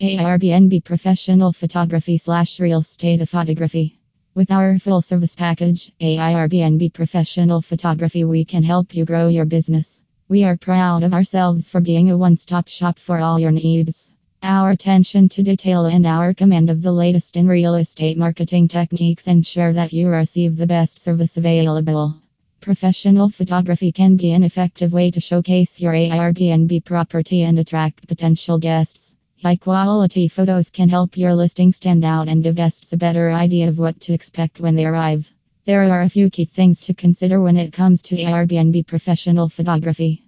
Airbnb professional photography / real estate photography. With our full service package, Airbnb professional photography, we can help you grow your business. We are proud of ourselves for being a one-stop shop for all your needs. Our attention to detail and our command of the latest in real estate marketing techniques ensure that you receive the best service available. Professional photography can be an effective way to showcase your Airbnb property and attract potential guests. High-quality photos can help your listing stand out and give guests a better idea of what to expect when they arrive. There are a few key things to consider when it comes to Airbnb professional photography.